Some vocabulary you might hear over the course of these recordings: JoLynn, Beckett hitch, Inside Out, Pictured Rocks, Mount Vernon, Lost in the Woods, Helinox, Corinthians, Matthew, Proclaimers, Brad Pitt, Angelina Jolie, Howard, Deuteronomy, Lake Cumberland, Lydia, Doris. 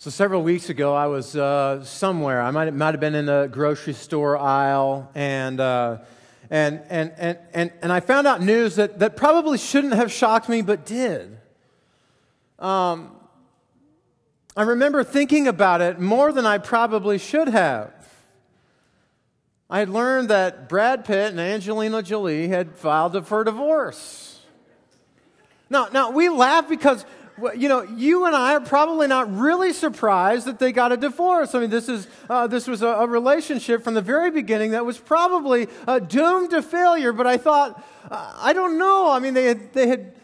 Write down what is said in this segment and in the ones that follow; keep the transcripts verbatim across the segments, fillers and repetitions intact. So several weeks ago, I was uh, somewhere. I might might have been in the grocery store aisle, and uh, and and and and and I found out news that that probably shouldn't have shocked me, but did. Um, I remember thinking about it more than I probably should have. I had learned that Brad Pitt and Angelina Jolie had filed for divorce. Now, now we laugh because, you know, you and I are probably not really surprised that they got a divorce. I mean, this is uh, this was a, a relationship from the very beginning that was probably uh, doomed to failure. But I thought, uh, I don't know. I mean, they had, they had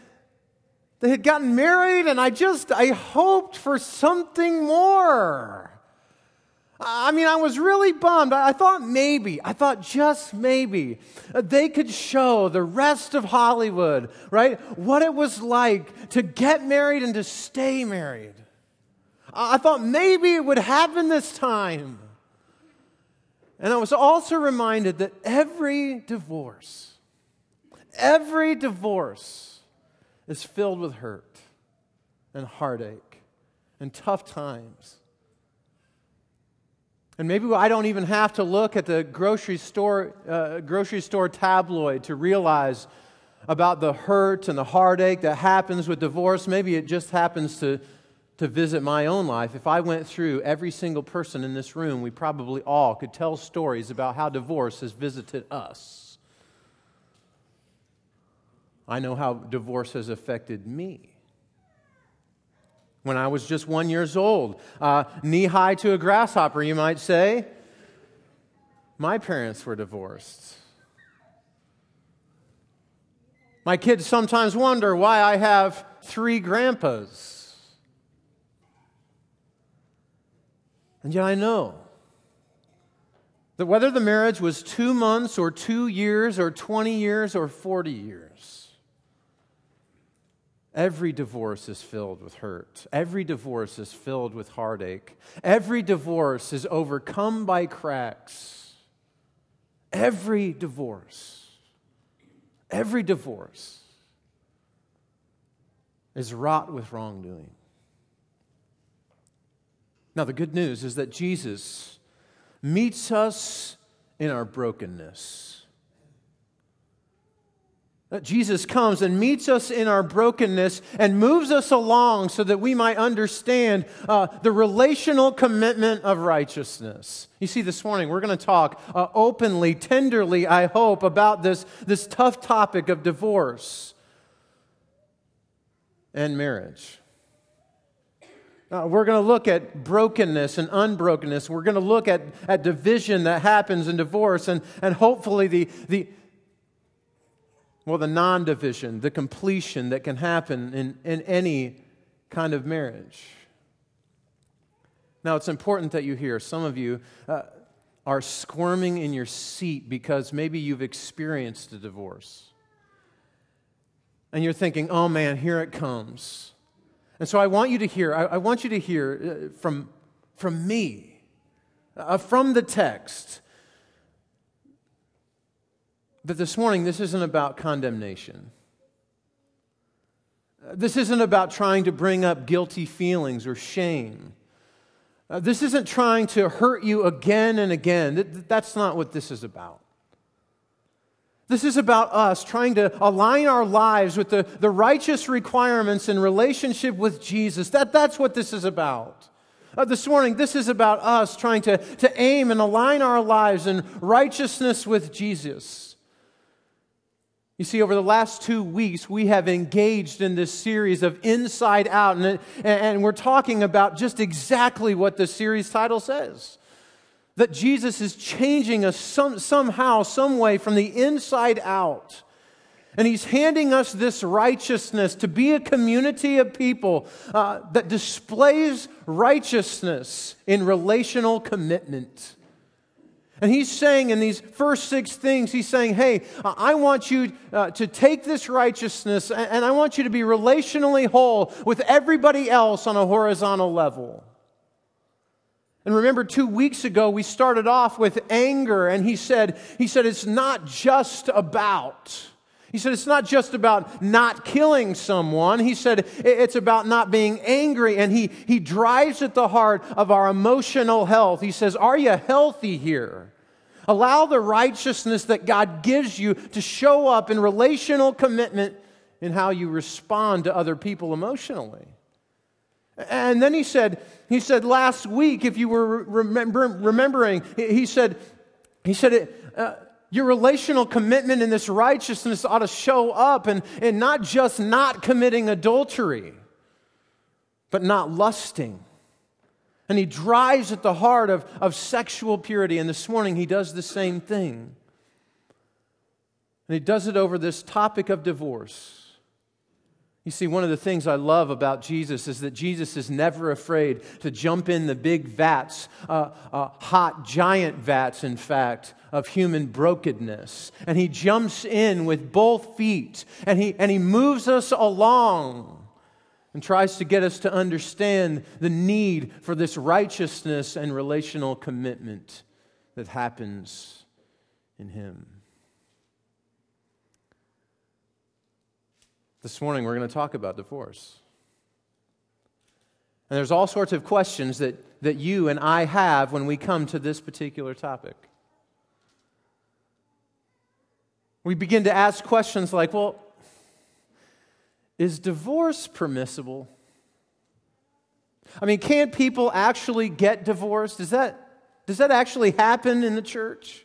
they had gotten married, and I just I hoped for something more. I mean, I was really bummed. I thought maybe, I thought just maybe, they could show the rest of Hollywood, right, what it was like to get married and to stay married. I thought maybe it would happen this time. And I was also reminded that every divorce, every divorce is filled with hurt and heartache and tough times. And maybe I don't even have to look at the grocery store uh, grocery store tabloid to realize about the hurt and the heartache that happens with divorce. Maybe it just happens to, to visit my own life. If I went through every single person in this room, we probably all could tell stories about how divorce has visited us. I know how divorce has affected me. When I was just one year old, uh, knee-high to a grasshopper, you might say, my parents were divorced. My kids sometimes wonder why I have three grandpas. And yet I know that whether the marriage was two months or two years or twenty years or forty years, every divorce is filled with hurt. Every divorce is filled with heartache. Every divorce is overcome by cracks. Every divorce, every divorce is wrought with wrongdoing. Now, the good news is that Jesus meets us in our brokenness. Jesus comes and meets us in our brokenness and moves us along so that we might understand uh, the relational commitment of righteousness. You see, this morning we're going to talk uh, openly, tenderly, I hope, about this, this tough topic of divorce and marriage. Uh, we're going to look at brokenness and unbrokenness. We're going to look at, at division that happens in divorce and, and hopefully the... the Well, the non-division, the completion that can happen in, in any kind of marriage. Now, it's important that you hear. Some of you uh, are squirming in your seat because maybe you've experienced a divorce. And you're thinking, oh man, here it comes. And so I want you to hear, I, I want you to hear from, from me, uh, from the text, that this morning, this isn't about condemnation. This isn't about trying to bring up guilty feelings or shame. Uh, this isn't trying to hurt you again and again. That's not what this is about. This is about us trying to align our lives with the, the righteous requirements in relationship with Jesus. That, that's what this is about. Uh, this morning, this is about us trying to, to aim and align our lives in righteousness with Jesus. You see, over the last two weeks, we have engaged in this series of Inside Out, and, and we're talking about just exactly what the series title says, that Jesus is changing us some, somehow, some way from the inside out, and He's handing us this righteousness to be a community of people uh, that displays righteousness in relational commitment. And He's saying in these first six things, He's saying, hey, I want you uh, to take this righteousness and I want you to be relationally whole with everybody else on a horizontal level. And remember, two weeks ago, we started off with anger, and he said, he said, it's not just about. He said it's not just about not killing someone. He said it's about not being angry. And he, he drives at the heart of our emotional health. He says, are you healthy here? Allow the righteousness that God gives you to show up in relational commitment in how you respond to other people emotionally. And then he said, he said last week, if you were remember, remembering, he said, he said uh, your relational commitment in this righteousness ought to show up and, and not just not committing adultery, but not lusting. And he drives at the heart of, of sexual purity. And this morning he does the same thing. And he does it over this topic of divorce. You see, one of the things I love about Jesus is that Jesus is never afraid to jump in the big vats, uh, uh, hot giant vats, in fact, of human brokenness. And he jumps in with both feet, and he, and he moves us along and tries to get us to understand the need for this righteousness and relational commitment that happens in him. This morning, we're going to talk about divorce. And there's all sorts of questions that, that you and I have when we come to this particular topic. We begin to ask questions like, well, is divorce permissible? I mean, can people actually get divorced? Does that, does that actually happen in the church?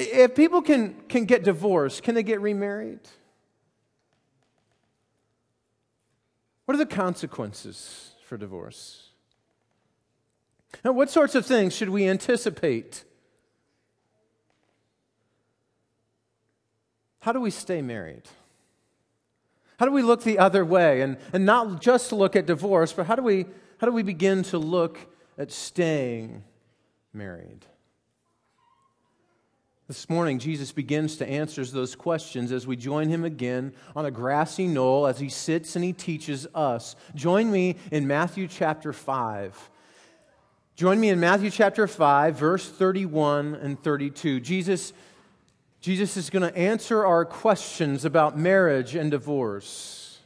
If people can, can get divorced, can they get remarried? What are the consequences for divorce? And what sorts of things should we anticipate? How do we stay married? How do we look the other way? And, and not just look at divorce, but how do we, how do we begin to look at staying married? This morning, Jesus begins to answer those questions as we join him again on a grassy knoll as he sits and he teaches us. Join me in Matthew chapter five. Join me in Matthew chapter five, verse thirty-one and thirty-two. Jesus, Jesus is going to answer our questions about marriage and divorce.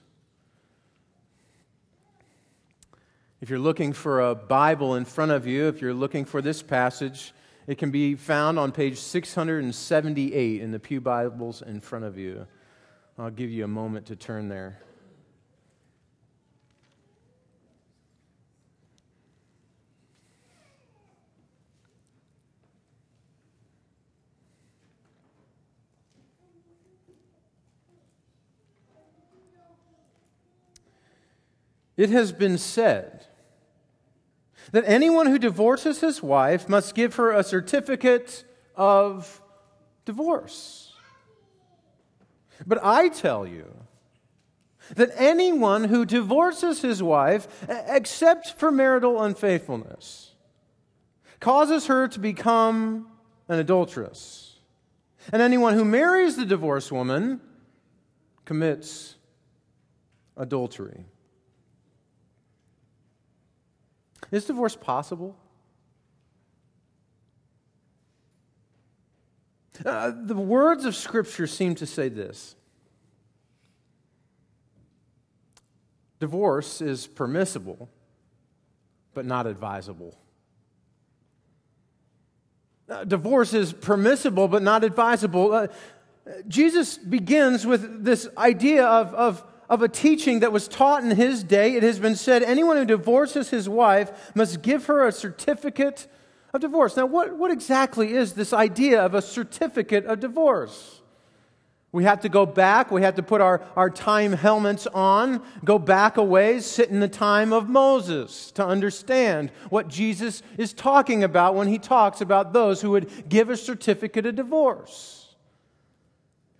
If you're looking for a Bible in front of you, if you're looking for this passage, it can be found on page six hundred seventy-eight in the pew Bibles in front of you. I'll give you a moment to turn there. It has been said that anyone who divorces his wife must give her a certificate of divorce. But I tell you that anyone who divorces his wife, except for marital unfaithfulness, causes her to become an adulteress. And anyone who marries the divorced woman commits adultery. Is divorce possible? Uh, the words of Scripture seem to say this. Divorce is permissible, but not advisable. Uh, divorce is permissible, but not advisable. Uh, Jesus begins with this idea of, of Of a teaching that was taught in his day. It has been said, anyone who divorces his wife must give her a certificate of divorce. Now, what, what exactly is this idea of a certificate of divorce? We have to go back. We have to put our, our time helmets on, go back a ways, sit in the time of Moses to understand what Jesus is talking about when he talks about those who would give a certificate of divorce.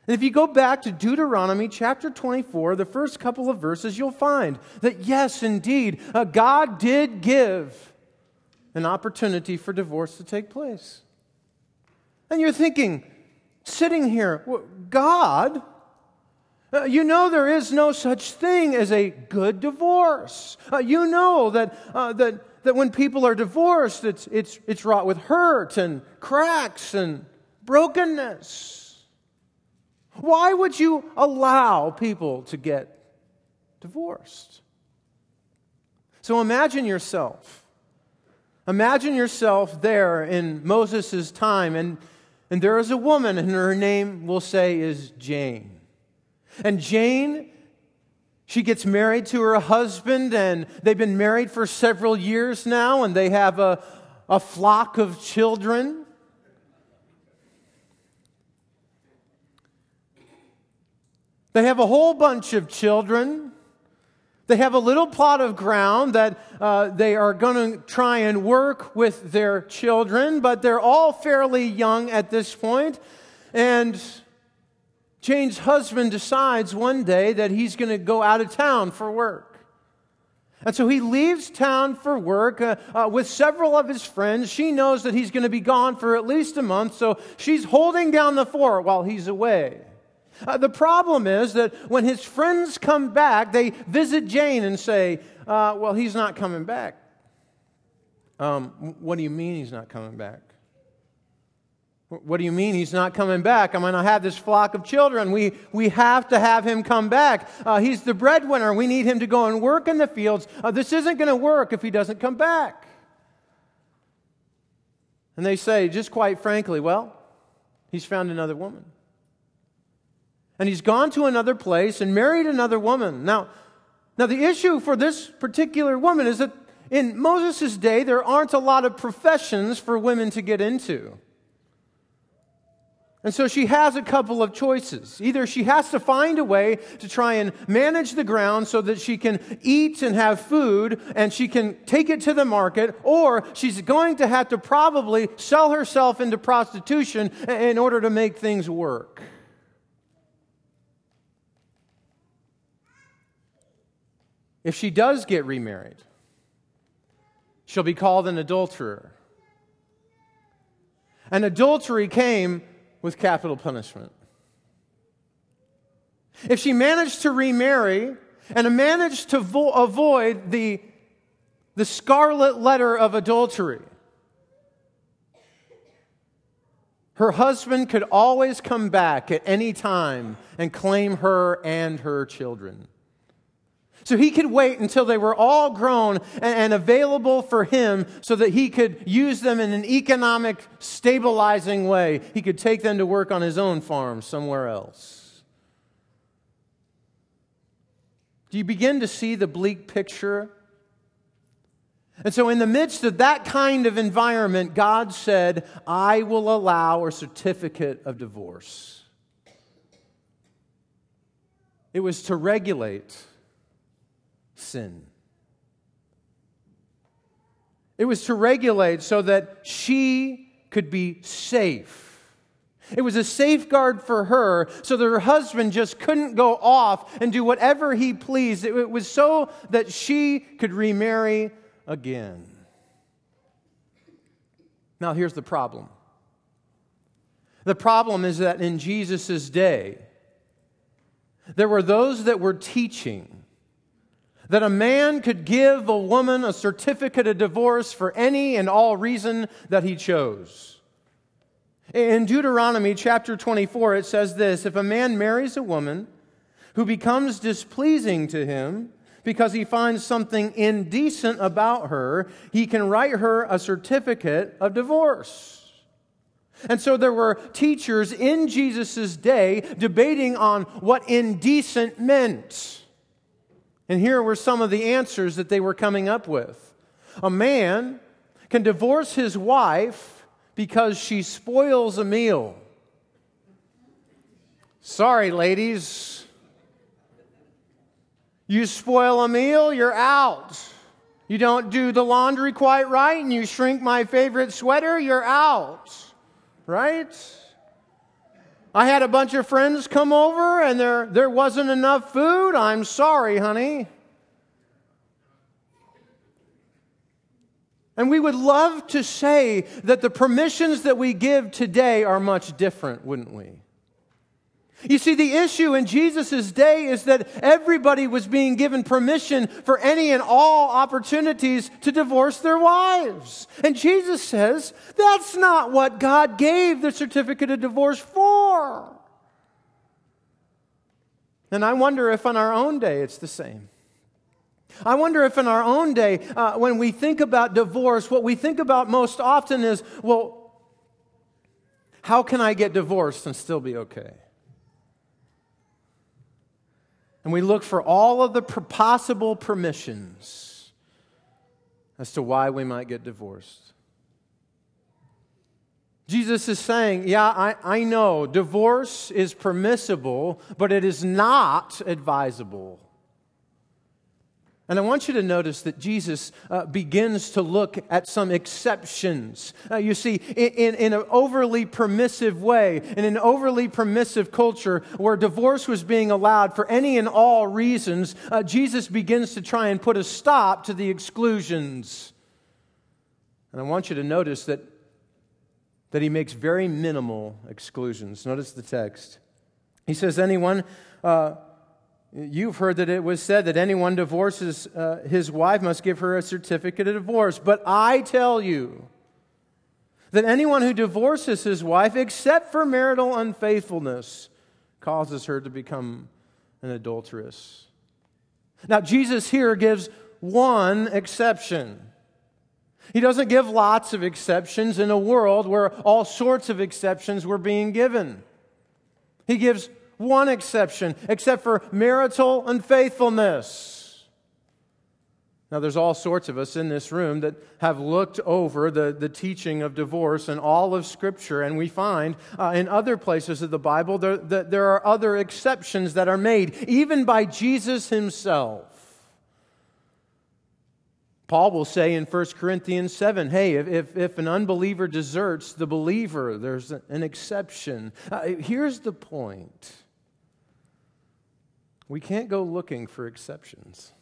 And if you go back to Deuteronomy chapter twenty-four, the first couple of verses, you'll find that yes, indeed, uh, God did give an opportunity for divorce to take place. And you're thinking, sitting here, God, uh, you know there is no such thing as a good divorce. Uh, you know that uh, that that when people are divorced, it's it's it's wrought with hurt and cracks and brokenness. Why would you allow people to get divorced? So imagine yourself. Imagine yourself there in Moses' time, and, and there is a woman, and her name, we'll say, is Jane. And Jane, she gets married to her husband, and they've been married for several years now, and they have a, a flock of children. They have a whole bunch of children. They have a little plot of ground that uh, they are going to try and work with their children, but they're all fairly young at this point. And Jane's husband decides one day that he's going to go out of town for work. And so he leaves town for work uh, uh, with several of his friends. She knows that he's going to be gone for at least a month, so she's holding down the fort while he's away. Uh, the problem is that when his friends come back, they visit Jane and say, uh, well, he's not coming back. Um, what do you mean he's not coming back? What do you mean he's not coming back? I mean, I have this flock of children. We, we have to have him come back. Uh, he's the breadwinner. We need him to go and work in the fields. Uh, this isn't going to work if he doesn't come back. And they say, just quite frankly, well, he's found another woman. And he's gone to another place and married another woman. Now, now the issue for this particular woman is that in Moses' day, there aren't a lot of professions for women to get into. And so she has a couple of choices. Either she has to find a way to try and manage the ground so that she can eat and have food and she can take it to the market, or she's going to have to probably sell herself into prostitution in order to make things work. If she does get remarried, she'll be called an adulterer. And adultery came with capital punishment. If she managed to remarry and managed to vo- avoid the, the scarlet letter of adultery, her husband could always come back at any time and claim her and her children. So he could wait until they were all grown and available for him so that he could use them in an economic stabilizing way. He could take them to work on his own farm somewhere else. Do you begin to see the bleak picture? And so in the midst of that kind of environment, God said, I will allow a certificate of divorce. It was to regulate sin. It was to regulate so that she could be safe. It was a safeguard for her so that her husband just couldn't go off and do whatever he pleased. It was so that she could remarry again. Now, here's the problem. The problem is that in Jesus' day, there were those that were teaching that a man could give a woman a certificate of divorce for any and all reason that he chose. In Deuteronomy chapter twenty-four, it says this, if a man marries a woman who becomes displeasing to him because he finds something indecent about her, he can write her a certificate of divorce. And so there were teachers in Jesus' day debating on what indecent meant. And here were some of the answers that they were coming up with. A man can divorce his wife because she spoils a meal. Sorry, ladies. You spoil a meal, you're out. You don't do the laundry quite right, and you shrink my favorite sweater, you're out. Right? I had a bunch of friends come over and there, there wasn't enough food. I'm sorry, honey. And we would love to say that the permissions that we give today are much different, wouldn't we? You see, the issue in Jesus' day is that everybody was being given permission for any and all opportunities to divorce their wives. And Jesus says, that's not what God gave the certificate of divorce for. And I wonder if on our own day it's the same. I wonder if in our own day, uh, when we think about divorce, what we think about most often is, well, how can I get divorced and still be okay? And we look for all of the possible permissions as to why we might get divorced. Jesus is saying, yeah, I, I know divorce is permissible, but it is not advisable. And I want you to notice that Jesus uh, begins to look at some exceptions. Uh, you see, in, in, in an overly permissive way, in an overly permissive culture where divorce was being allowed for any and all reasons, uh, Jesus begins to try and put a stop to the exclusions. And I want you to notice that, that he makes very minimal exclusions. Notice the text. He says, anyone... Uh, You've heard that it was said that anyone divorces uh, his wife must give her a certificate of divorce. But I tell you that anyone who divorces his wife, except for marital unfaithfulness, causes her to become an adulteress. Now, Jesus here gives one exception. He doesn't give lots of exceptions in a world where all sorts of exceptions were being given. He gives one exception, except for marital unfaithfulness. Now, there's all sorts of us in this room that have looked over the, the teaching of divorce and all of Scripture, and we find uh, in other places of the Bible that there, there are other exceptions that are made, even by Jesus himself. Paul will say in First Corinthians seven, hey, if, if an unbeliever deserts the believer, there's an exception. Uh, here's the point. We can't go looking for exceptions.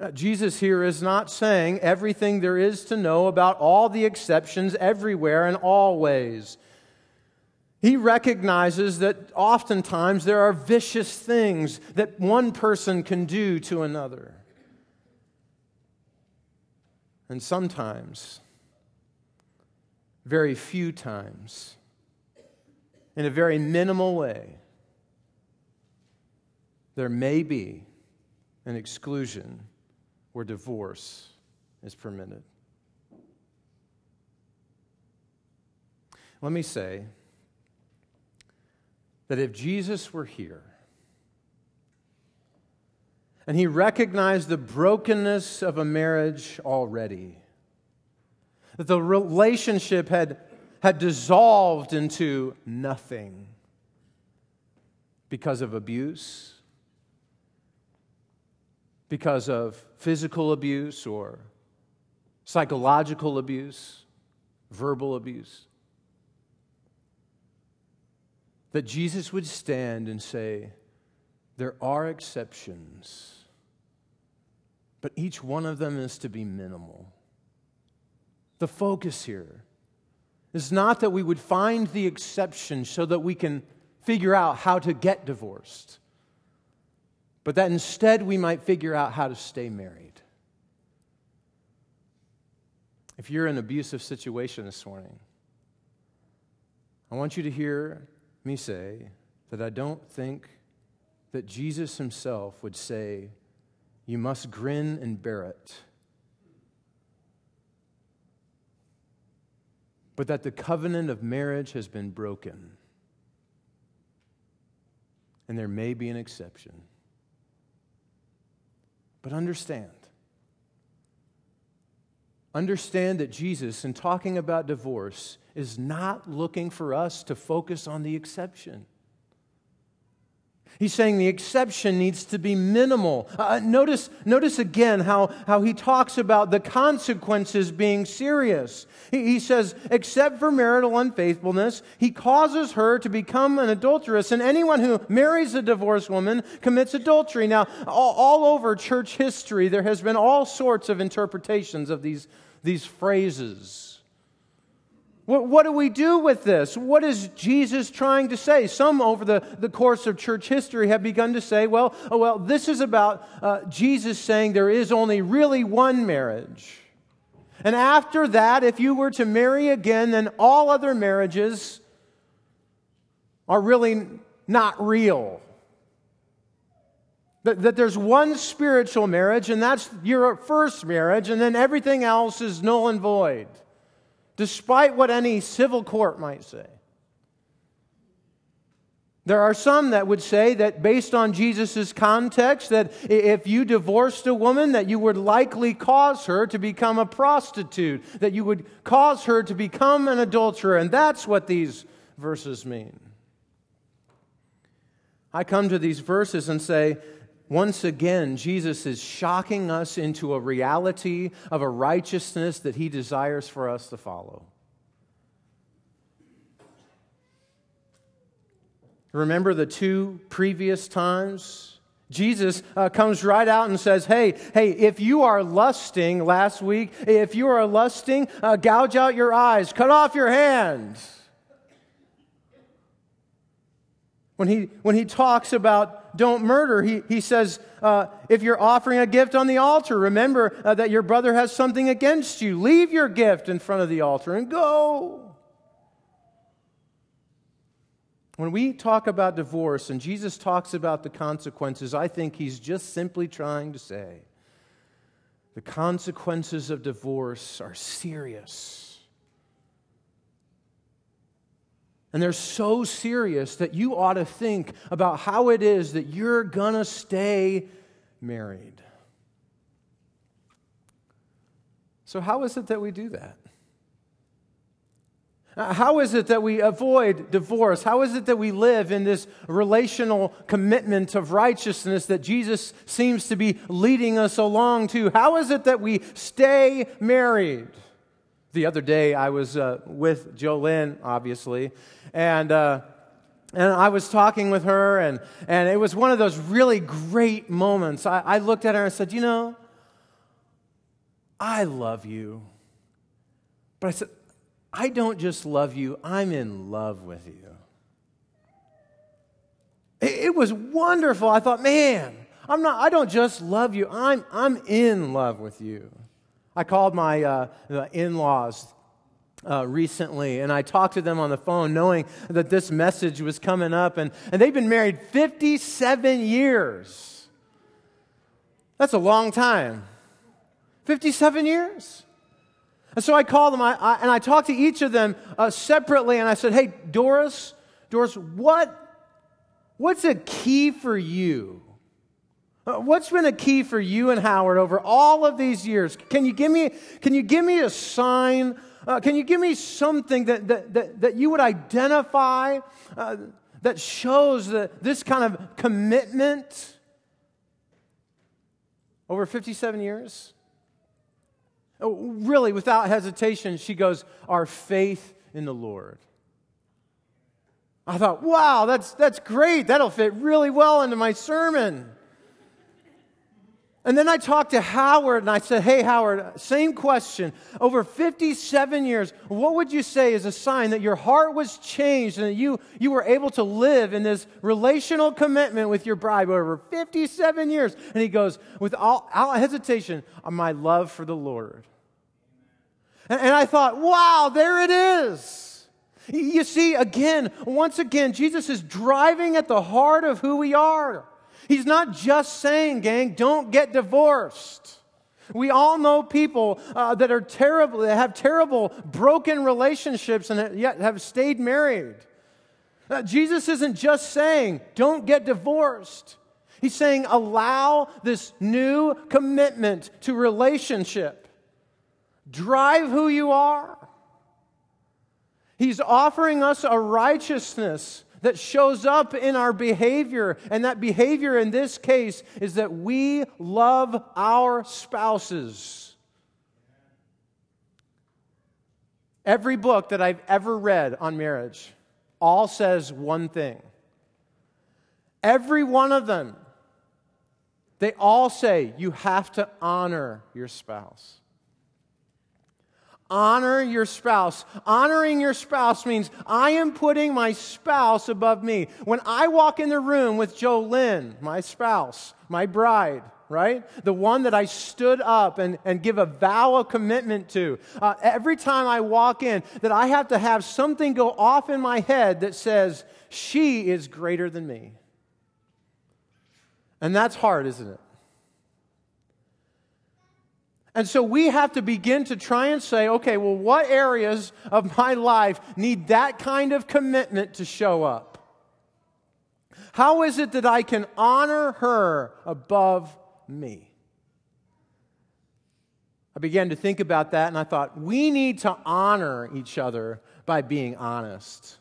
Uh, Jesus here is not saying everything there is to know about all the exceptions everywhere and always. He recognizes that oftentimes there are vicious things that one person can do to another. And sometimes, very few times, in a very minimal way, there may be an exclusion where divorce is permitted. Let me say that if Jesus were here and he recognized the brokenness of a marriage already, that the relationship had, had dissolved into nothing because of abuse, because of physical abuse or psychological abuse, verbal abuse, that Jesus would stand and say, there are exceptions, but each one of them is to be minimal. The focus here is not that we would find the exception so that we can figure out how to get divorced, but that instead we might figure out how to stay married. If you're in an abusive situation this morning, I want you to hear me say that I don't think that Jesus himself would say, you must grin and bear it. But that the covenant of marriage has been broken. And there may be an exception. But understand. Understand that Jesus, in talking about divorce, is not looking for us to focus on the exception. He's saying the exception needs to be minimal. Uh, notice, notice again how, how he talks about the consequences being serious. He, he says, except for marital unfaithfulness, he causes her to become an adulteress, and anyone who marries a divorced woman commits adultery. Now, all, all over church history, there has been all sorts of interpretations of these, these phrases. What, what do we do with this? What is Jesus trying to say? Some over the, the course of church history have begun to say, well, oh, well, this is about uh, Jesus saying there is only really one marriage. And after that, if you were to marry again, then all other marriages are really not real. That, that there's one spiritual marriage, and that's your first marriage, and then everything else is null and void, despite what any civil court might say. There are some that would say that based on Jesus' context, that if you divorced a woman, that you would likely cause her to become a prostitute, that you would cause her to become an adulterer, and that's what these verses mean. I come to these verses and say, once again, Jesus is shocking us into a reality of a righteousness that He desires for us to follow. Remember the two previous times? Jesus uh, comes right out and says, hey, hey, if you are lusting, last week, if you are lusting, uh, gouge out your eyes, cut off your hands. When he, when he talks about don't murder, he, he says, uh, if you're offering a gift on the altar, remember uh, that your brother has something against you. Leave your gift in front of the altar and go. When we talk about divorce and Jesus talks about the consequences, I think He's just simply trying to say the consequences of divorce are serious. And they're so serious that you ought to think about how it is that you're going to stay married. So how is it that we do that? How is it that we avoid divorce? How is it that we live in this relational commitment of righteousness that Jesus seems to be leading us along to? How is it that we stay married? The other day I was uh, with JoLynn, obviously, and uh, and I was talking with her, and, and it was one of those really great moments. I, I looked at her and said, you know, I love you. But I said, I don't just love you, I'm in love with you. It was wonderful. I thought, man, I'm not, I don't just love you, I'm, I'm in love with you. I called my uh, in-laws uh, recently, and I talked to them on the phone knowing that this message was coming up, and, and they've been married fifty-seven years. That's a long time. fifty-seven years? And so I called them, I, I, and I talked to each of them uh, separately, and I said, hey, Doris, Doris, what, what's a key for you? Uh, what's been a key for you and Howard over all of these years? Can you give me, can you give me a sign? Uh, can you give me something that, that, that, that you would identify uh, that shows the, this kind of commitment over fifty-seven years? Really, without hesitation, she goes, our faith in the Lord. I thought, wow, that's that's great. That'll fit really well into my sermon. And then I talked to Howard, and I said, hey, Howard, same question. Over fifty-seven years, what would you say is a sign that your heart was changed and that you, you were able to live in this relational commitment with your bride over fifty-seven years? And he goes, without hesitation, my love for the Lord. And, and I thought, wow, there it is. You see, again, once again, Jesus is driving at the heart of who we are. He's not just saying, gang, don't get divorced. We all know people uh, that are terrible, that have terrible, broken relationships and yet have stayed married. Uh, Jesus isn't just saying, don't get divorced. He's saying, allow this new commitment to relationship. Drive who you are. He's offering us a righteousness that shows up in our behavior, and that behavior in this case is that we love our spouses. Every book that I've ever read on marriage all says one thing. Every one of them, they all say you have to honor your spouse. Honor your spouse. Honoring your spouse means I am putting my spouse above me. When I walk in the room with JoLynn, my spouse, my bride, right? The one that I stood up and, and give a vow of commitment to. Uh, every time I walk in, that I have to have something go off in my head that says, she is greater than me. And that's hard, isn't it? And so we have to begin to try and say, okay, well, what areas of my life need that kind of commitment to show up? How is it that I can honor her above me? I began to think about that, and I thought, we need to honor each other by being honest.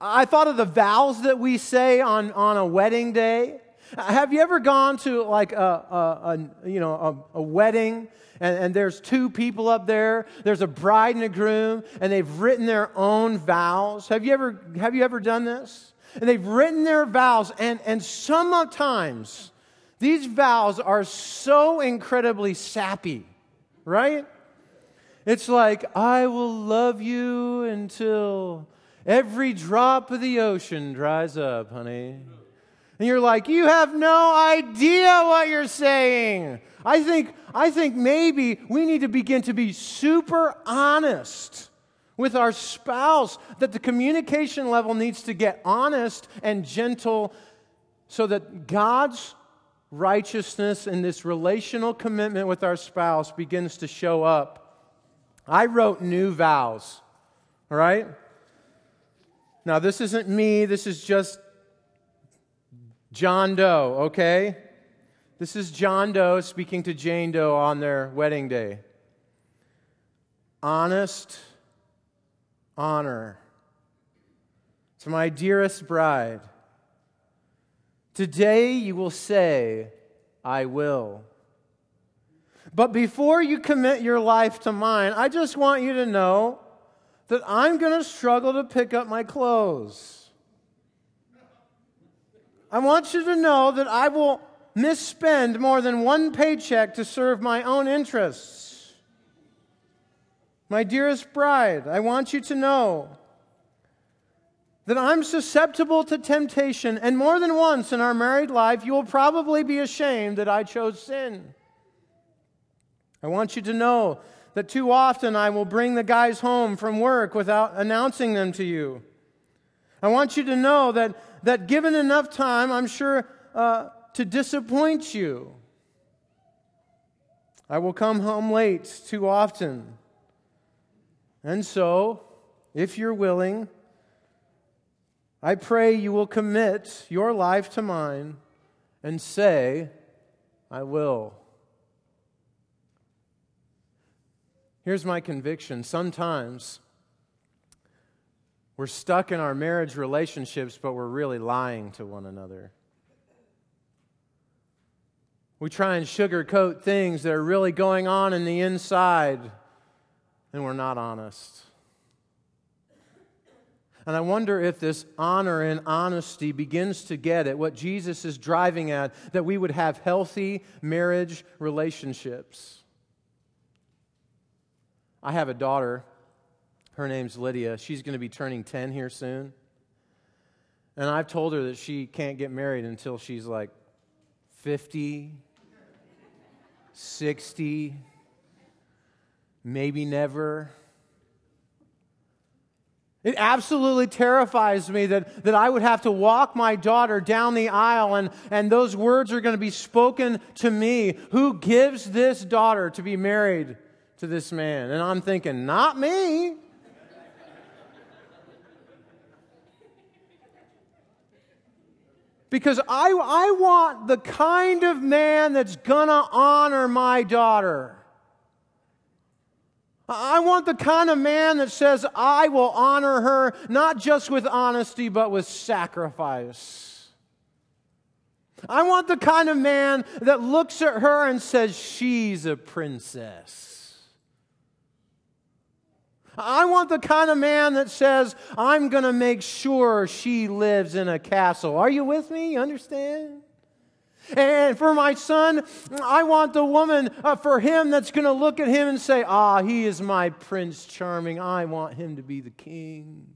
I thought of the vows that we say on, on a wedding day. Have you ever gone to like a, a, a you know a, a wedding and, and there's two people up there? There's a bride and a groom, and they've written their own vows. Have you ever have you ever done this? And they've written their vows, and and sometimes these vows are so incredibly sappy, right? It's like, I will love you until every drop of the ocean dries up, honey. And you're like, you have no idea what you're saying. I think, I think maybe we need to begin to be super honest with our spouse, that the communication level needs to get honest and gentle so that God's righteousness in this relational commitment with our spouse begins to show up. I wrote new vows, all right? Now, this isn't me. This is just John Doe, okay? This is John Doe speaking to Jane Doe on their wedding day. Honest honor to my dearest bride. Today you will say, I will. But before you commit your life to mine, I just want you to know that I'm going to struggle to pick up my clothes. I want you to know that I will misspend more than one paycheck to serve my own interests. My dearest bride, I want you to know that I'm susceptible to temptation, and more than once in our married life, you will probably be ashamed that I chose sin. I want you to know that too often I will bring the guys home from work without announcing them to you. I want you to know that, that given enough time, I'm sure uh, to disappoint you. I will come home late too often. And so, if you're willing, I pray you will commit your life to mine and say, I will. Here's my conviction. Sometimes we're stuck in our marriage relationships, but we're really lying to one another. We try and sugarcoat things that are really going on in the inside, and we're not honest. And I wonder if this honor and honesty begins to get at what Jesus is driving at, that we would have healthy marriage relationships. I have a daughter. Her name's Lydia. She's going to be turning ten here soon. And I've told her that she can't get married until she's like fifty, sixty, maybe never. It absolutely terrifies me that, that I would have to walk my daughter down the aisle, and, and those words are going to be spoken to me. Who gives this daughter to be married to this man? And I'm thinking, not me. Because I, I want the kind of man that's going to honor my daughter. I want the kind of man that says, I will honor her, not just with honesty, but with sacrifice. I want the kind of man that looks at her and says, she's a princess. I want the kind of man that says, I'm going to make sure she lives in a castle. Are you with me? You understand? And for my son, I want the woman uh, for him that's going to look at him and say, ah, he is my Prince Charming. I want him to be the king.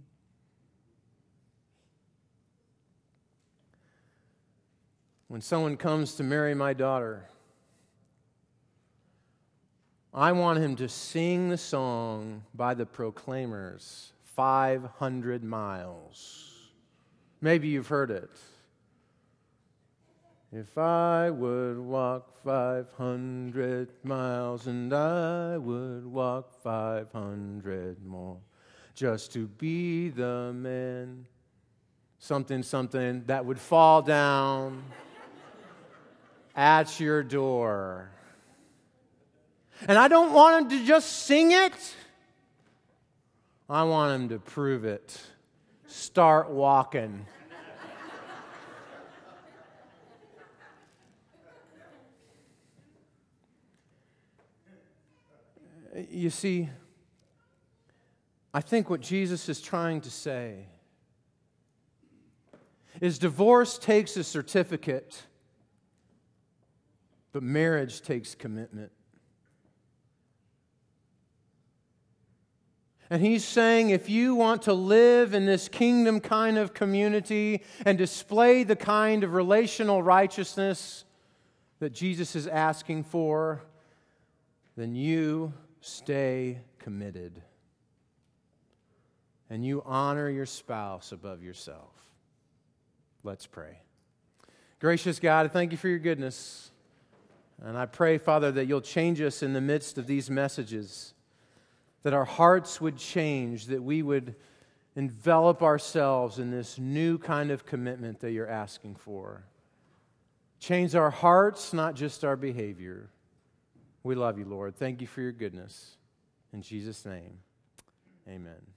when someone comes to marry my daughter, I want him to sing the song by the Proclaimers, five hundred miles. Maybe you've heard it. If I would walk five hundred miles, and I would walk five hundred more, just to be the man, something, something, that would fall down at your door. And I don't want him to just sing it. I want him to prove it. Start walking. You see, I think what Jesus is trying to say is divorce takes a certificate, but marriage takes commitment. And he's saying if you want to live in this kingdom kind of community and display the kind of relational righteousness that Jesus is asking for, then you stay committed. And you honor your spouse above yourself. Let's pray. Gracious God, I thank you for your goodness. And I pray, Father, that you'll change us in the midst of these messages, that our hearts would change, that we would envelop ourselves in this new kind of commitment that you're asking for. Change our hearts, not just our behavior. We love you, Lord. Thank you for your goodness. In Jesus' name, amen.